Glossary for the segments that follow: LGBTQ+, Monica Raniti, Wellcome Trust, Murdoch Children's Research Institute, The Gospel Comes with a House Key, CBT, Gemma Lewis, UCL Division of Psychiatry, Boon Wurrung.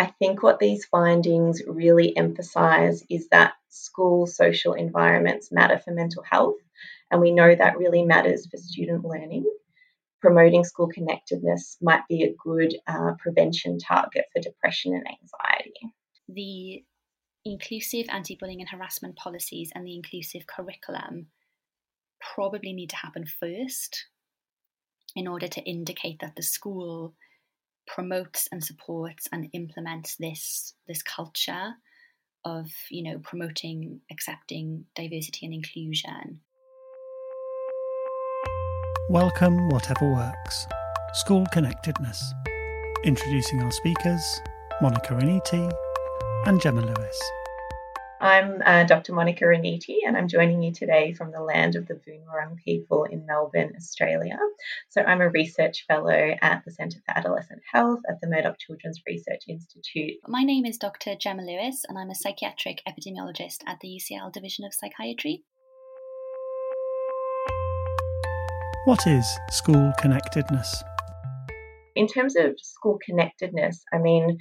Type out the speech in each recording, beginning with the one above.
I think what these findings really emphasise is that school social environments matter for mental health, and we know that really matters for student learning. Promoting school connectedness might be a good prevention target for depression and anxiety. The inclusive anti-bullying and harassment policies and the inclusive curriculum probably need to happen first in order to indicate that the school promotes and supports and implements this culture of, you know, promoting, accepting diversity and inclusion. Welcome, Whatever Works, School Connectedness. Introducing our speakers, Monica Raniti and Gemma Lewis. I'm Dr. Monica Raniti, and I'm joining you today from the land of the Boon Wurrung people in Melbourne, Australia. So I'm a research fellow at the Centre for Adolescent Health at the Murdoch Children's Research Institute. My name is Dr. Gemma Lewis, and I'm a psychiatric epidemiologist at the UCL Division of Psychiatry. What is school connectedness? In terms of school connectedness, I mean,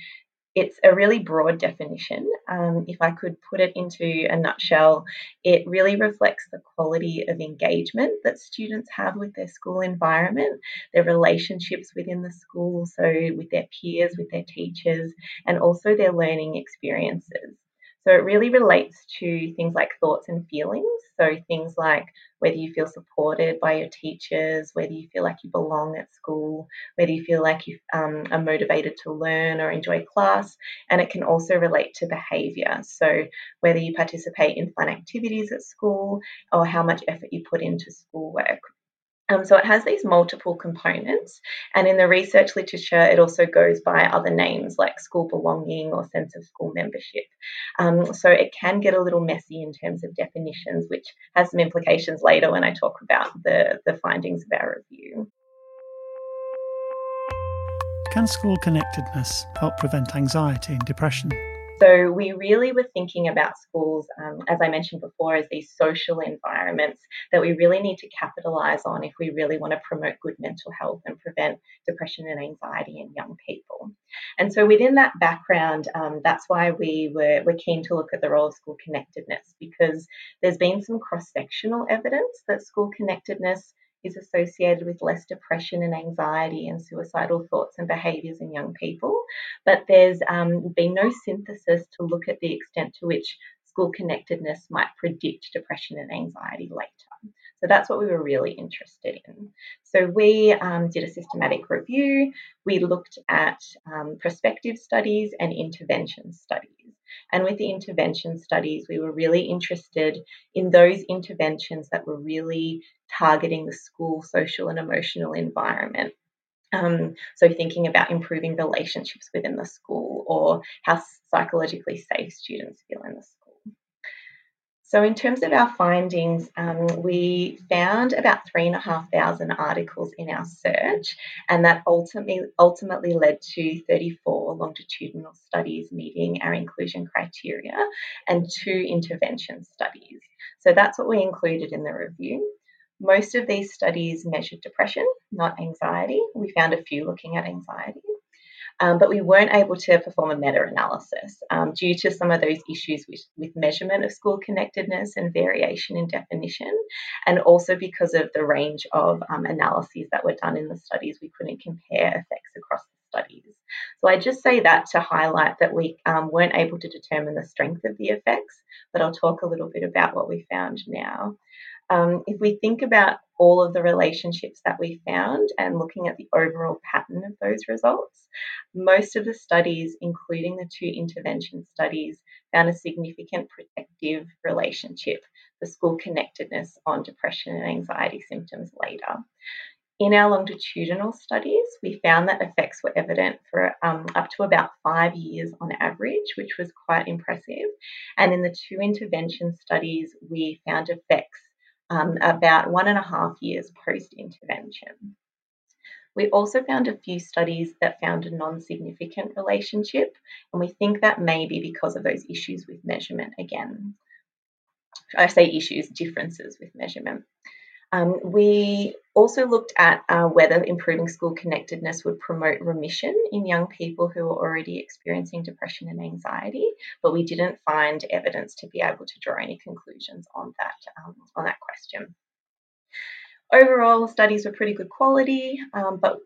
it's a really broad definition. If I could put it into a nutshell, it really reflects the quality of engagement that students have with their school environment, their relationships within the school, so with their peers, with their teachers, and also their learning experiences. So it really relates to things like thoughts and feelings, so things like whether you feel supported by your teachers, whether you feel like you belong at school, whether you feel like you are motivated to learn or enjoy class. And it can also relate to behaviour, so whether you participate in fun activities at school or how much effort you put into schoolwork. So it has these multiple components, and in the research literature it also goes by other names like school belonging or sense of school membership. So it can get a little messy in terms of definitions, which has some implications later when I talk about the findings of our review. Can school connectedness help prevent anxiety and depression? So we really were thinking about schools, as I mentioned before, as these social environments that we really need to capitalise on if we really want to promote good mental health and prevent depression and anxiety in young people. And so within that background, that's why we're keen to look at the role of school connectedness, because there's been some cross-sectional evidence that school connectedness is associated with less depression and anxiety and suicidal thoughts and behaviours in young people. But there's been no synthesis to look at the extent to which school connectedness might predict depression and anxiety later. So that's what we were really interested in. So we did a systematic review. We looked at prospective studies and intervention studies. And with the intervention studies, we were really interested in those interventions that were really targeting the school, social and emotional environment. So thinking about improving relationships within the school or how psychologically safe students feel in the school. So in terms of our findings, we found about 3,500 articles in our search, and that ultimately led to 34 longitudinal studies meeting our inclusion criteria and 2 intervention studies. So that's what we included in the review. Most of these studies measured depression, not anxiety. We found a few looking at anxiety. But we weren't able to perform a meta-analysis due to some of those issues with measurement of school connectedness and variation in definition, and also because of the range of analyses that were done in the studies, we couldn't compare effects across the studies. So I just say that to highlight that we weren't able to determine the strength of the effects, but I'll talk a little bit about what we found now. If we think about all of the relationships that we found and looking at the overall pattern of those results, most of the studies, including the 2 intervention studies, found a significant protective relationship, the school connectedness on depression and anxiety symptoms later. In our longitudinal studies, we found that effects were evident for up to about 5 years on average, which was quite impressive. And in the 2 intervention studies, we found effects about 1.5 years post-intervention. We also found a few studies that found a non-significant relationship, and we think that may be because of those issues with measurement again. I say issues, differences with measurement. We also looked at whether improving school connectedness would promote remission in young people who were already experiencing depression and anxiety, but we didn't find evidence to be able to draw any conclusions on that question. Overall, studies were pretty good quality, but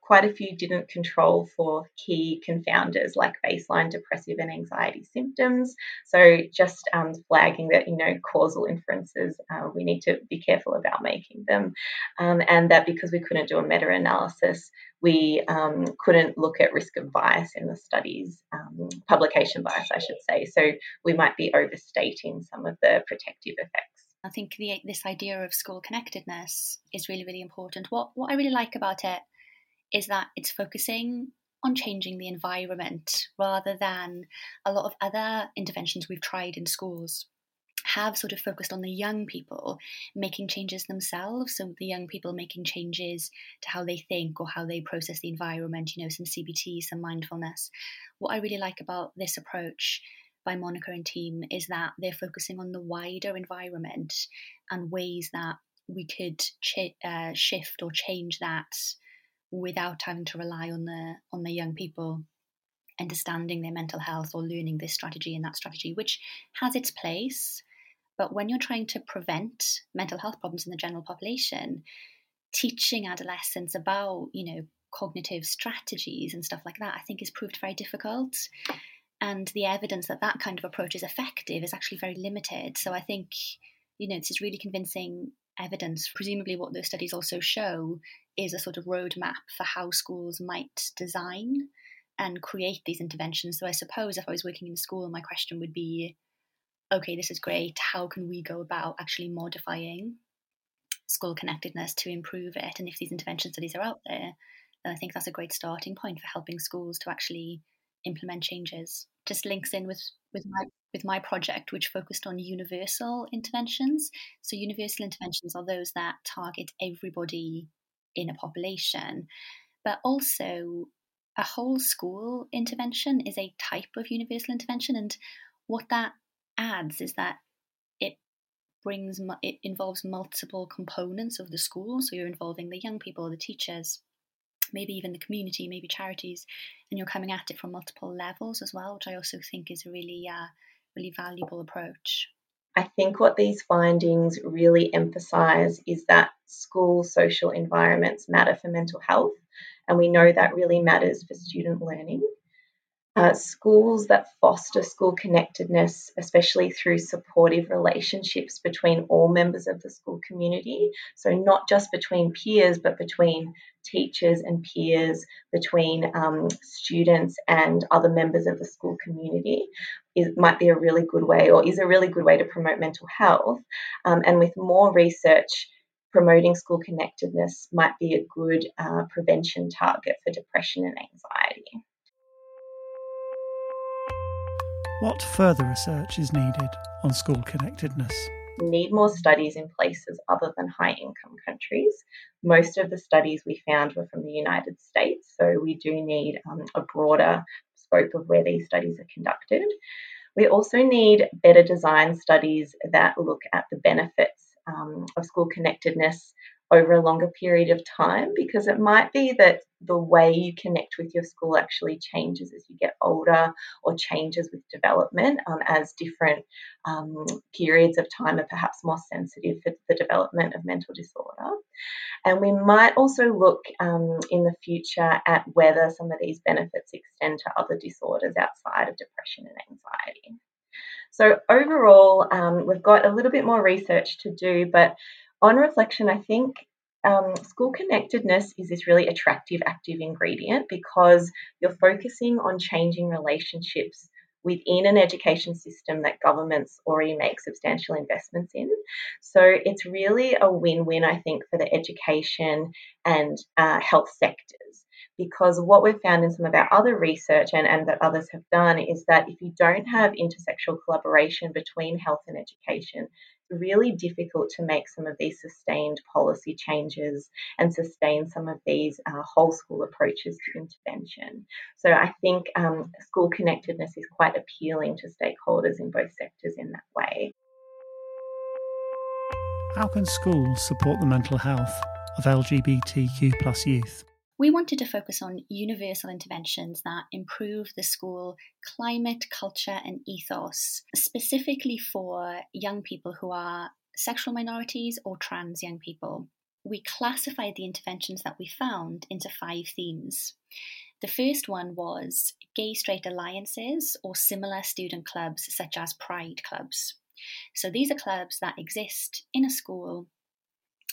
quite a few didn't control for key confounders like baseline depressive and anxiety symptoms. So just flagging that, causal inferences, we need to be careful about making them. And that because we couldn't do a meta-analysis, we couldn't look at risk of bias in the studies, publication bias, I should say. So we might be overstating some of the protective effects. I think this idea of school connectedness is really, really important. What I really like about it is that it's focusing on changing the environment rather than a lot of other interventions we've tried in schools have sort of focused on the young people making changes themselves. So the young people making changes to how they think or how they process the environment, some CBT, some mindfulness. What I really like about this approach by Monica and team is that they're focusing on the wider environment and ways that we could shift or change that without having to rely on the young people understanding their mental health or learning this strategy and that strategy, which has its place. But when you're trying to prevent mental health problems in the general population, teaching adolescents about, cognitive strategies and stuff like that, I think has proved very difficult. And the evidence that kind of approach is effective is actually very limited. So I think, this is really convincing evidence. Presumably what those studies also show is a sort of roadmap for how schools might design and create these interventions. So I suppose if I was working in a school, my question would be, okay, this is great. How can we go about actually modifying school connectedness to improve it? And if these intervention studies are out there, then I think that's a great starting point for helping schools to actually implement changes. Just links in with my project, which focused on universal interventions. So universal interventions are those that target everybody in a population, but also a whole school intervention is a type of universal intervention. And what that adds is that it involves multiple components of the school. So you're involving the young people, the teachers, maybe even the community, maybe charities, and you're coming at it from multiple levels as well, which I also think is a really, really valuable approach. I think what these findings really emphasise is that school social environments matter for mental health, and we know that really matters for student learning. Schools that foster school connectedness, especially through supportive relationships between all members of the school community, so not just between peers, but between teachers and peers, between students and other members of the school community, is a really good way to promote mental health. And with more research, promoting school connectedness might be a good prevention target for depression and anxiety. What further research is needed on school connectedness? We need more studies in places other than high-income countries. Most of the studies we found were from the United States, so we do need a broader scope of where these studies are conducted. We also need better design studies that look at the benefits of school connectedness over a longer period of time, because it might be that the way you connect with your school actually changes as you get older or changes with development as different periods of time are perhaps more sensitive for the development of mental disorder. And we might also look in the future at whether some of these benefits extend to other disorders outside of depression and anxiety. So overall, we've got a little bit more research to do, but on reflection, I think school connectedness is this really attractive, active ingredient because you're focusing on changing relationships within an education system that governments already make substantial investments in. So it's really a win-win, I think, for the education and health sectors, because what we've found in some of our other research and that others have done is that if you don't have intersectional collaboration between health and education, really difficult to make some of these sustained policy changes and sustain some of these whole school approaches to intervention. So I think school connectedness is quite appealing to stakeholders in both sectors in that way. How can schools support the mental health of LGBTQ+ youth? We wanted to focus on universal interventions that improve the school climate, culture and ethos, specifically for young people who are sexual minorities or trans young people. We classified the interventions that we found into 5 themes. The first one was gay-straight alliances or similar student clubs such as pride clubs. So these are clubs that exist in a school.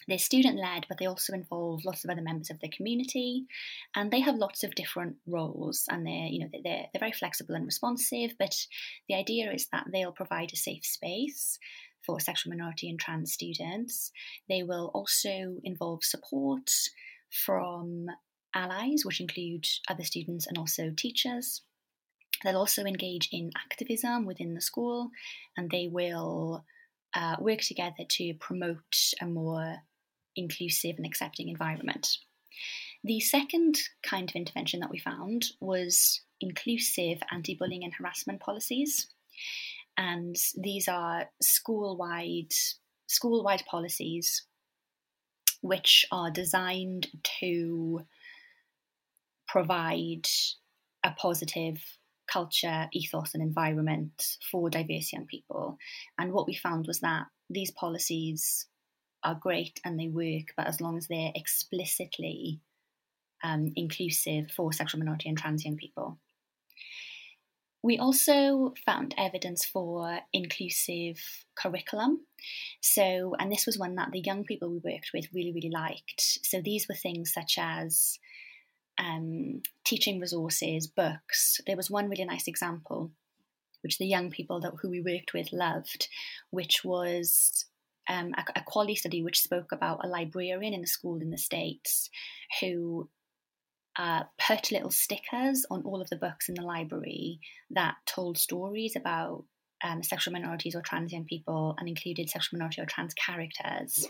They're student-led, but they also involve lots of other members of the community, and they have lots of different roles, and they're very flexible and responsive, but the idea is that they'll provide a safe space for sexual minority and trans students. They will also involve support from allies, which include other students and also teachers. They'll also engage in activism within the school, and they will work together to promote a more inclusive and accepting environment. The second kind of intervention that we found was inclusive anti-bullying and harassment policies. And these are school-wide policies which are designed to provide a positive culture, ethos and environment for diverse young people. And what we found was that these policies are great and they work, but as long as they're explicitly inclusive for sexual minority and trans young people. We also found evidence for inclusive curriculum. So, and this was one that the young people we worked with really, really liked. So these were things such as teaching resources, books. There was one really nice example, which the young people who we worked with loved, which was a quality study which spoke about a librarian in a school in the States who put little stickers on all of the books in the library that told stories about sexual minorities or trans young people and included sexual minority or trans characters.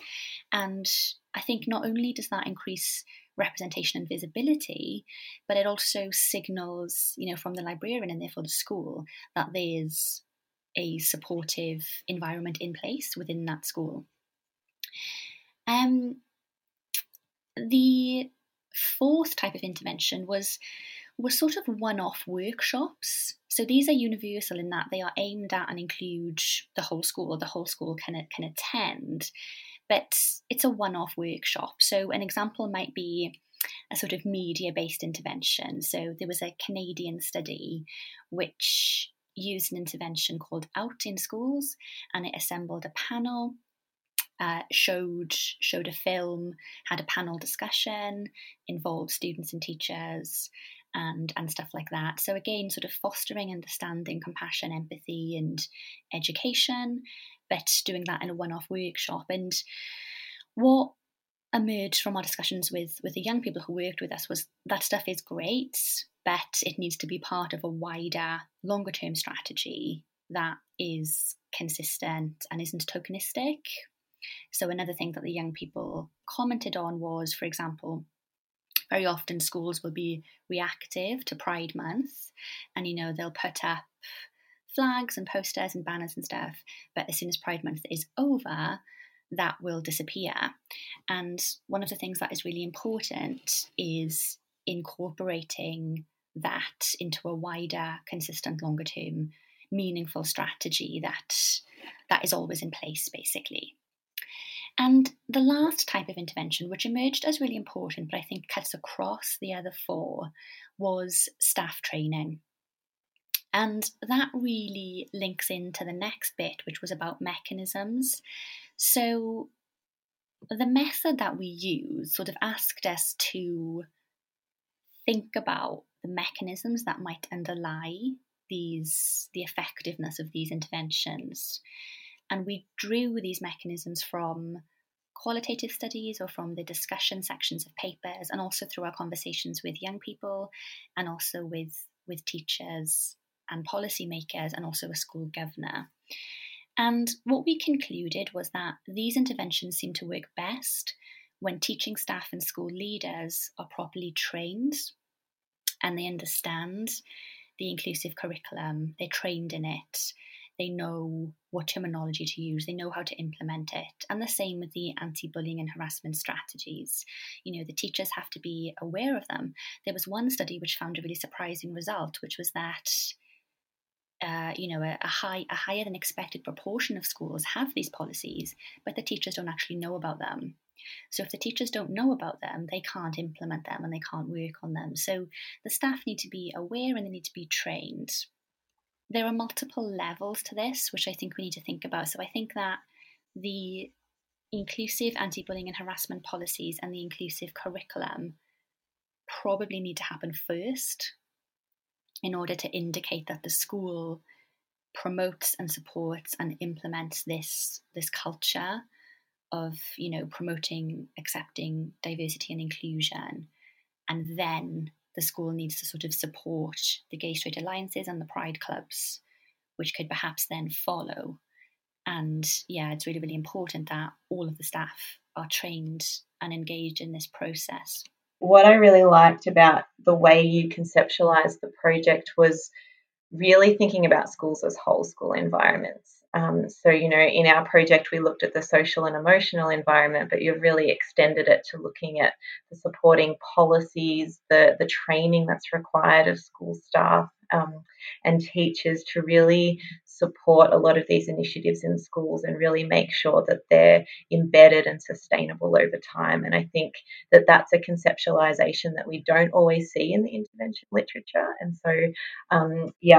And I think not only does that increase representation and visibility, but it also signals, from the librarian and therefore the school, that there's a supportive environment in place within that school. The fourth type of intervention was sort of one-off workshops. So these are universal in that they are aimed at and include the whole school, or the whole school can attend, but it's a one-off workshop. So an example might be a sort of media-based intervention. So there was a Canadian study which used an intervention called Out in Schools, and it assembled a panel, showed a film, had a panel discussion, involved students and teachers and stuff like that. So again, sort of fostering understanding, compassion, empathy and education, but doing that in a one-off workshop. And what emerged from our discussions with the young people who worked with us was that stuff is great, but it needs to be part of a wider, longer-term strategy that is consistent and isn't tokenistic. So another thing that the young people commented on was, for example, very often schools will be reactive to Pride Month and, they'll put up flags and posters and banners and stuff. But as soon as Pride Month is over, that will disappear. And one of the things that is really important is incorporating that into a wider, consistent, longer term, meaningful strategy that is always in place, basically. And the last type of intervention, which emerged as really important, but I think cuts across the other 4, was staff training. And that really links into the next bit, which was about mechanisms. So the method that we use sort of asked us to think about the mechanisms that might underlie the effectiveness of these interventions. And we drew these mechanisms from qualitative studies or from the discussion sections of papers, and also through our conversations with young people and also with teachers and policymakers and also a school governor. And what we concluded was that these interventions seem to work best when teaching staff and school leaders are properly trained and they understand the inclusive curriculum, they're trained in it, They know what terminology to use. They know how to implement it. And the same with the anti-bullying and harassment strategies. You know, the teachers have to be aware of them. There was one study which found a really surprising result, which was that, a higher than expected proportion of schools have these policies, but the teachers don't actually know about them. So if the teachers don't know about them, they can't implement them and they can't work on them. So the staff need to be aware and they need to be trained. There are multiple levels to this, which I think we need to think about. So I think that the inclusive anti-bullying and harassment policies and the inclusive curriculum probably need to happen first in order to indicate that the school promotes and supports and implements this culture of, you know, promoting, accepting diversity and inclusion. And then the school needs to sort of support the gay straight alliances and the pride clubs, which could perhaps then follow. And yeah, it's really, really important that all of the staff are trained and engaged in this process. What I really liked about the way you conceptualized the project was really thinking about schools as whole school environments. In our project, we looked at the social and emotional environment, but you've really extended it to looking at the supporting policies, the training that's required of school staff and teachers to really support a lot of these initiatives in schools and really make sure that they're embedded and sustainable over time. And I think that that's a conceptualization that we don't always see in the intervention literature. And so,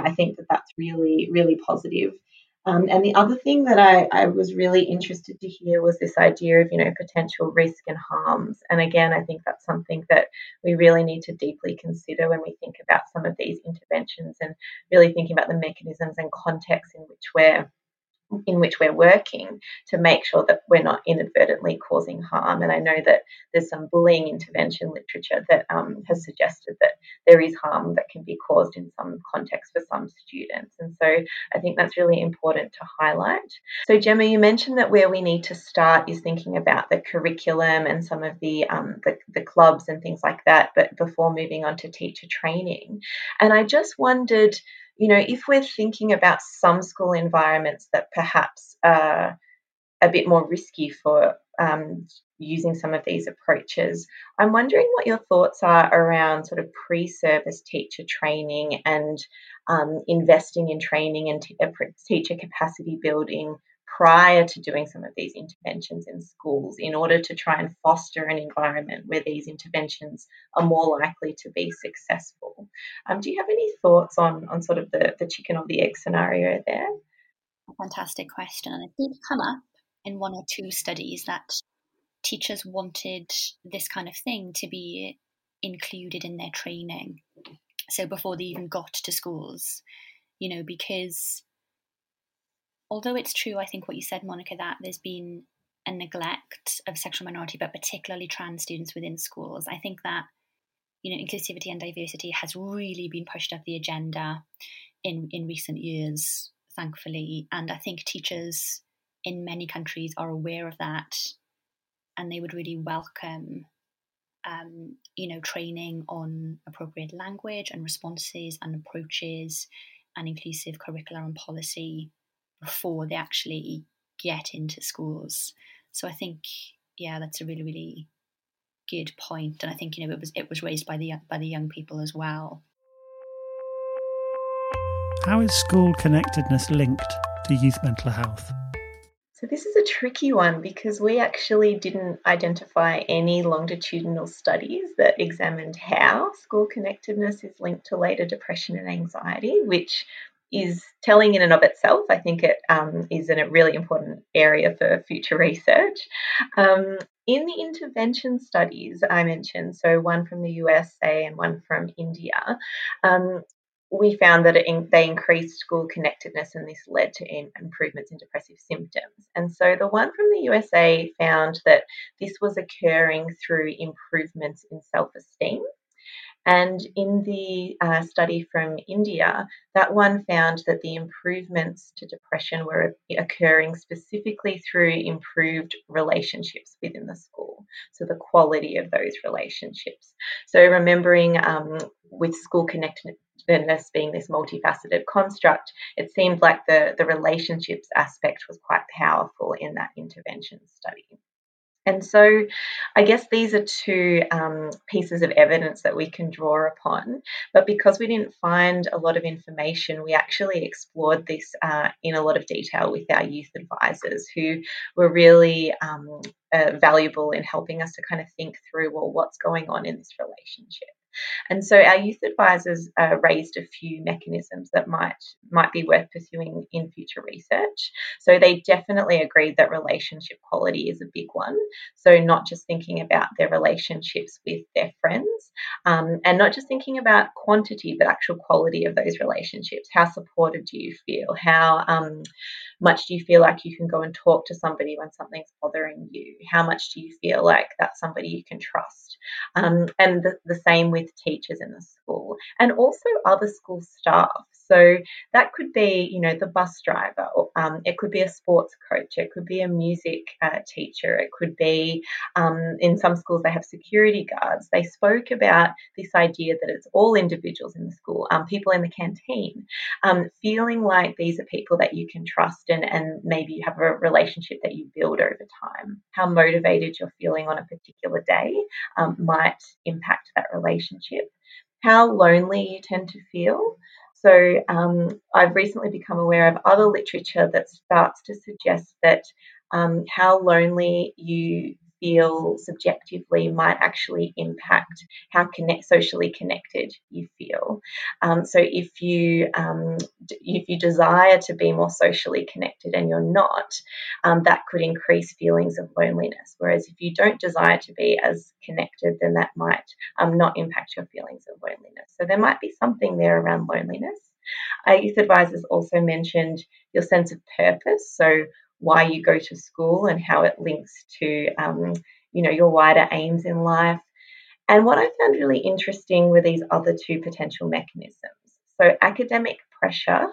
I think that that's really, really positive. And the other thing that I was really interested to hear was this idea of, potential risk and harms. And again, I think that's something that we really need to deeply consider when we think about some of these interventions and really thinking about the mechanisms and context in which we're working to make sure that we're not inadvertently causing harm. And I know that there's some bullying intervention literature that has suggested that there is harm that can be caused in some context for some students. And so I think that's really important to highlight. So Gemma, you mentioned that where we need to start is thinking about the curriculum and some of the clubs and things like that, but before moving on to teacher training. And I just wondered, if we're thinking about some school environments that perhaps are a bit more risky for using some of these approaches, I'm wondering what your thoughts are around sort of pre-service teacher training and investing in training and teacher capacity building prior to doing some of these interventions in schools in order to try and foster an environment where these interventions are more likely to be successful. Do you have any thoughts on sort of the chicken or the egg scenario there? A fantastic question. And it did come up in one or two studies that teachers wanted this kind of thing to be included in their training. So before they even got to schools, because although it's true, I think what you said, Monica, that there's been a neglect of sexual minority, but particularly trans students within schools, I think that, inclusivity and diversity has really been pushed up the agenda in recent years, thankfully. And I think teachers in many countries are aware of that and they would really welcome, training on appropriate language and responses and approaches and inclusive curriculum and policy before they actually get into schools. So I think, that's a really, really good point. And I think, it was raised by the young people as well. How is school connectedness linked to youth mental health? So this is a tricky one because we actually didn't identify any longitudinal studies that examined how school connectedness is linked to later depression and anxiety, which is telling in and of itself. I think it is a really important area for future research. In the intervention studies I mentioned, so one from the USA and one from India, we found that they increased school connectedness and this led to improvements in depressive symptoms. And so the one from the USA found that this was occurring through improvements in self-esteem. And in the study from India, that one found that the improvements to depression were occurring specifically through improved relationships within the school. So the quality of those relationships. So remembering with school connectedness illness being this multifaceted construct, it seemed like the relationships aspect was quite powerful in that intervention study. And so I guess these are two pieces of evidence that we can draw upon. But because we didn't find a lot of information, we actually explored this in a lot of detail with our youth advisors, who were really valuable in helping us to kind of think through, well, what's going on in this relationship? And so our youth advisors raised a few mechanisms that might be worth pursuing in future research. So they definitely agreed that relationship quality is a big one. So not just thinking about their relationships with their friends, and not just thinking about quantity, but actual quality of those relationships. How supportive do you feel? How much do you feel like you can go and talk to somebody when something's bothering you? How much do you feel like that's somebody you can trust? And the same with teachers in the school and also other school staff. So that could be, you know, the bus driver, it could be a sports coach, it could be a music teacher, it could be, in some schools they have security guards. They spoke about this idea that it's all individuals in the school, people in the canteen, feeling like these are people that you can trust and maybe you have a relationship that you build over time. How motivated you're feeling on a particular day might impact that relationship. How lonely you tend to feel. So I've recently become aware of other literature that starts to suggest that how lonely you feel subjectively might actually impact how socially connected you feel. So if you desire to be more socially connected and you're not, that could increase feelings of loneliness. Whereas if you don't desire to be as connected, then that might not impact your feelings of loneliness. So there might be something there around loneliness. Our youth advisors also mentioned your sense of purpose. So why you go to school and how it links to, you know, your wider aims in life. And what I found really interesting were these other two potential mechanisms. So academic pressure,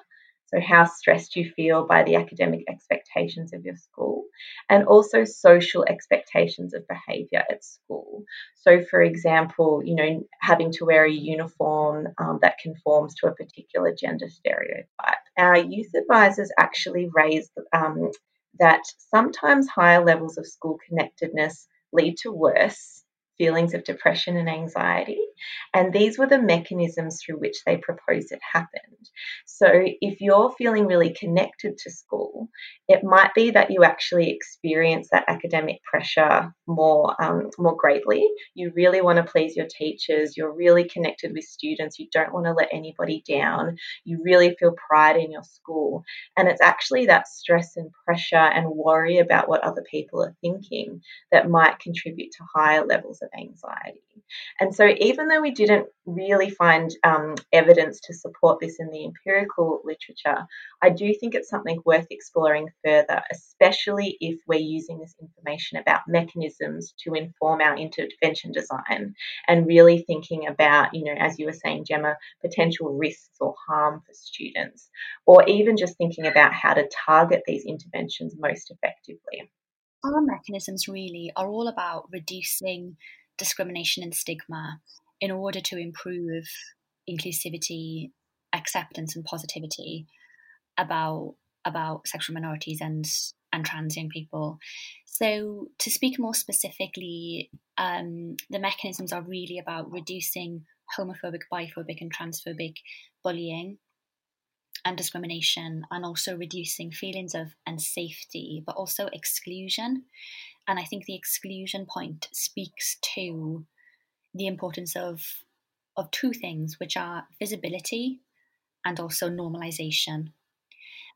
so how stressed you feel by the academic expectations of your school, and also social expectations of behaviour at school. So, for example, you know, having to wear a uniform that conforms to a particular gender stereotype. Our youth advisors actually raised that sometimes higher levels of school connectedness lead to worse feelings of depression and anxiety. And these were the mechanisms through which they proposed it happened. So if you're feeling really connected to school, it might be that you actually experience that academic pressure more greatly. You really want to please your teachers. You're really connected with students. You don't want to let anybody down. You really feel pride in your school. And it's actually that stress and pressure and worry about what other people are thinking that might contribute to higher levels of anxiety. And so even though we didn't really find evidence to support this in the empirical literature, I do think it's something worth exploring further, especially if we're using this information about mechanisms to inform our intervention design and really thinking about, you know, as you were saying, Gemma, potential risks or harm for students, or even just thinking about how to target these interventions most effectively. Our mechanisms really are all about reducing discrimination and stigma in order to improve inclusivity, acceptance and positivity about sexual minorities and trans young people. So to speak more specifically, the mechanisms are really about reducing homophobic, biphobic and transphobic bullying and discrimination, and also reducing feelings of unsafety, but also exclusion. And I think the exclusion point speaks to the importance of two things, which are visibility and also normalisation.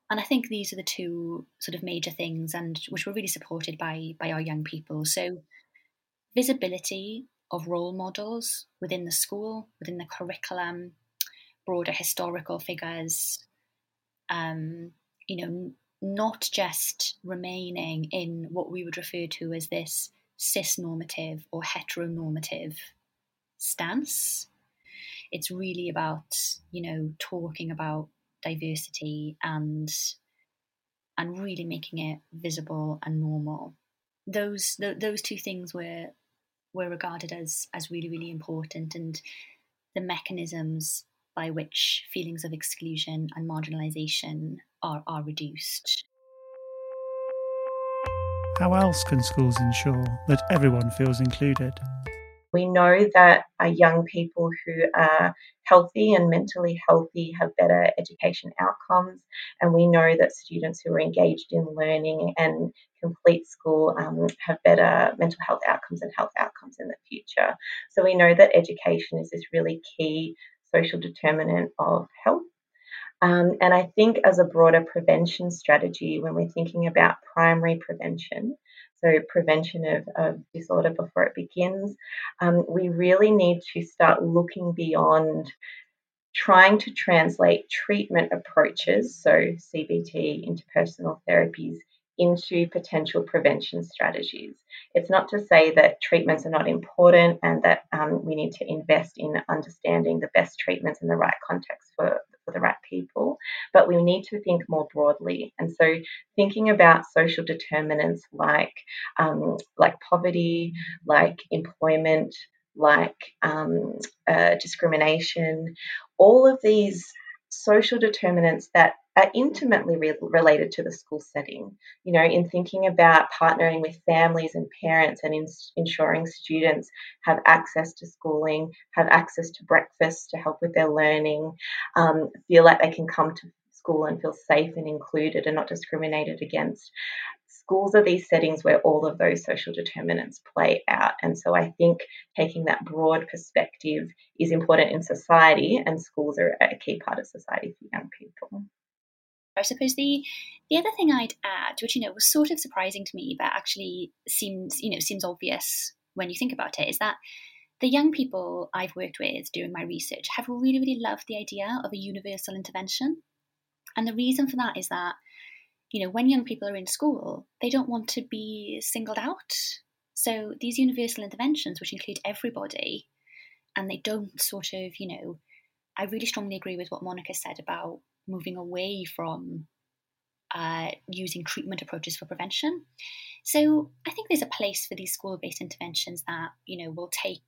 And I think these are the two sort of major things, and which were really supported by our young people. So visibility of role models within the school, within the curriculum, broader historical figures, you know, not just remaining in what we would refer to as this cis-normative or heteronormative stance. It's really about, you know, talking about diversity and really making it visible and normal. Those two things were regarded as really, really important, and the mechanisms by which feelings of exclusion and marginalisation are reduced. How else can schools ensure that everyone feels included? We know that young people who are healthy and mentally healthy have better education outcomes, and we know that students who are engaged in learning and complete school have better mental health outcomes in the future. So we know that education is this really key social determinant of health. And I think as a broader prevention strategy, when we're thinking about primary prevention, so prevention of disorder before it begins, we really need to start looking beyond trying to translate treatment approaches, so CBT, interpersonal therapies, into potential prevention strategies. It's not to say that treatments are not important and that we need to invest in understanding the best treatments in the right context for the right people, but we need to think more broadly. And so thinking about social determinants like poverty, like employment, like discrimination, all of these social determinants that are intimately related to the school setting. You know, in thinking about partnering with families and parents and ensuring students have access to schooling, have access to breakfast to help with their learning, feel like they can come to school and feel safe and included and not discriminated against. Schools are these settings where all of those social determinants play out. And so I think taking that broad perspective is important in society, and schools are a key part of society for young people. I suppose the other thing I'd add, which, you know, was sort of surprising to me, but actually seems obvious when you think about it, is that the young people I've worked with during my research have really, really loved the idea of a universal intervention. And the reason for that is that, you know, when young people are in school, they don't want to be singled out. So these universal interventions, which include everybody, and they don't sort of, you know, I really strongly agree with what Monica said about moving away from using treatment approaches for prevention. So I think there's a place for these school-based interventions that, you know, will take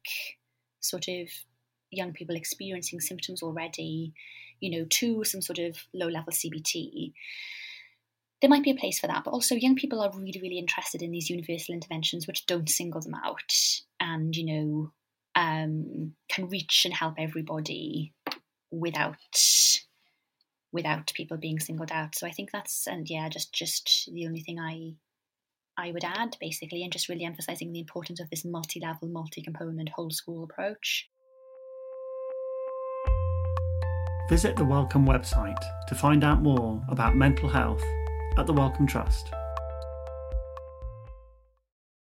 sort of young people experiencing symptoms already, you know, to some sort of low-level CBT. There might be a place for that, but also young people are really, really interested in these universal interventions which don't single them out and, you know, can reach and help everybody without people being singled out. So I think that's, and yeah, just the only thing I would add, basically, and just really emphasising the importance of this multi-level, multi-component, whole school approach. Visit the Wellcome website to find out more about mental health at the Wellcome Trust.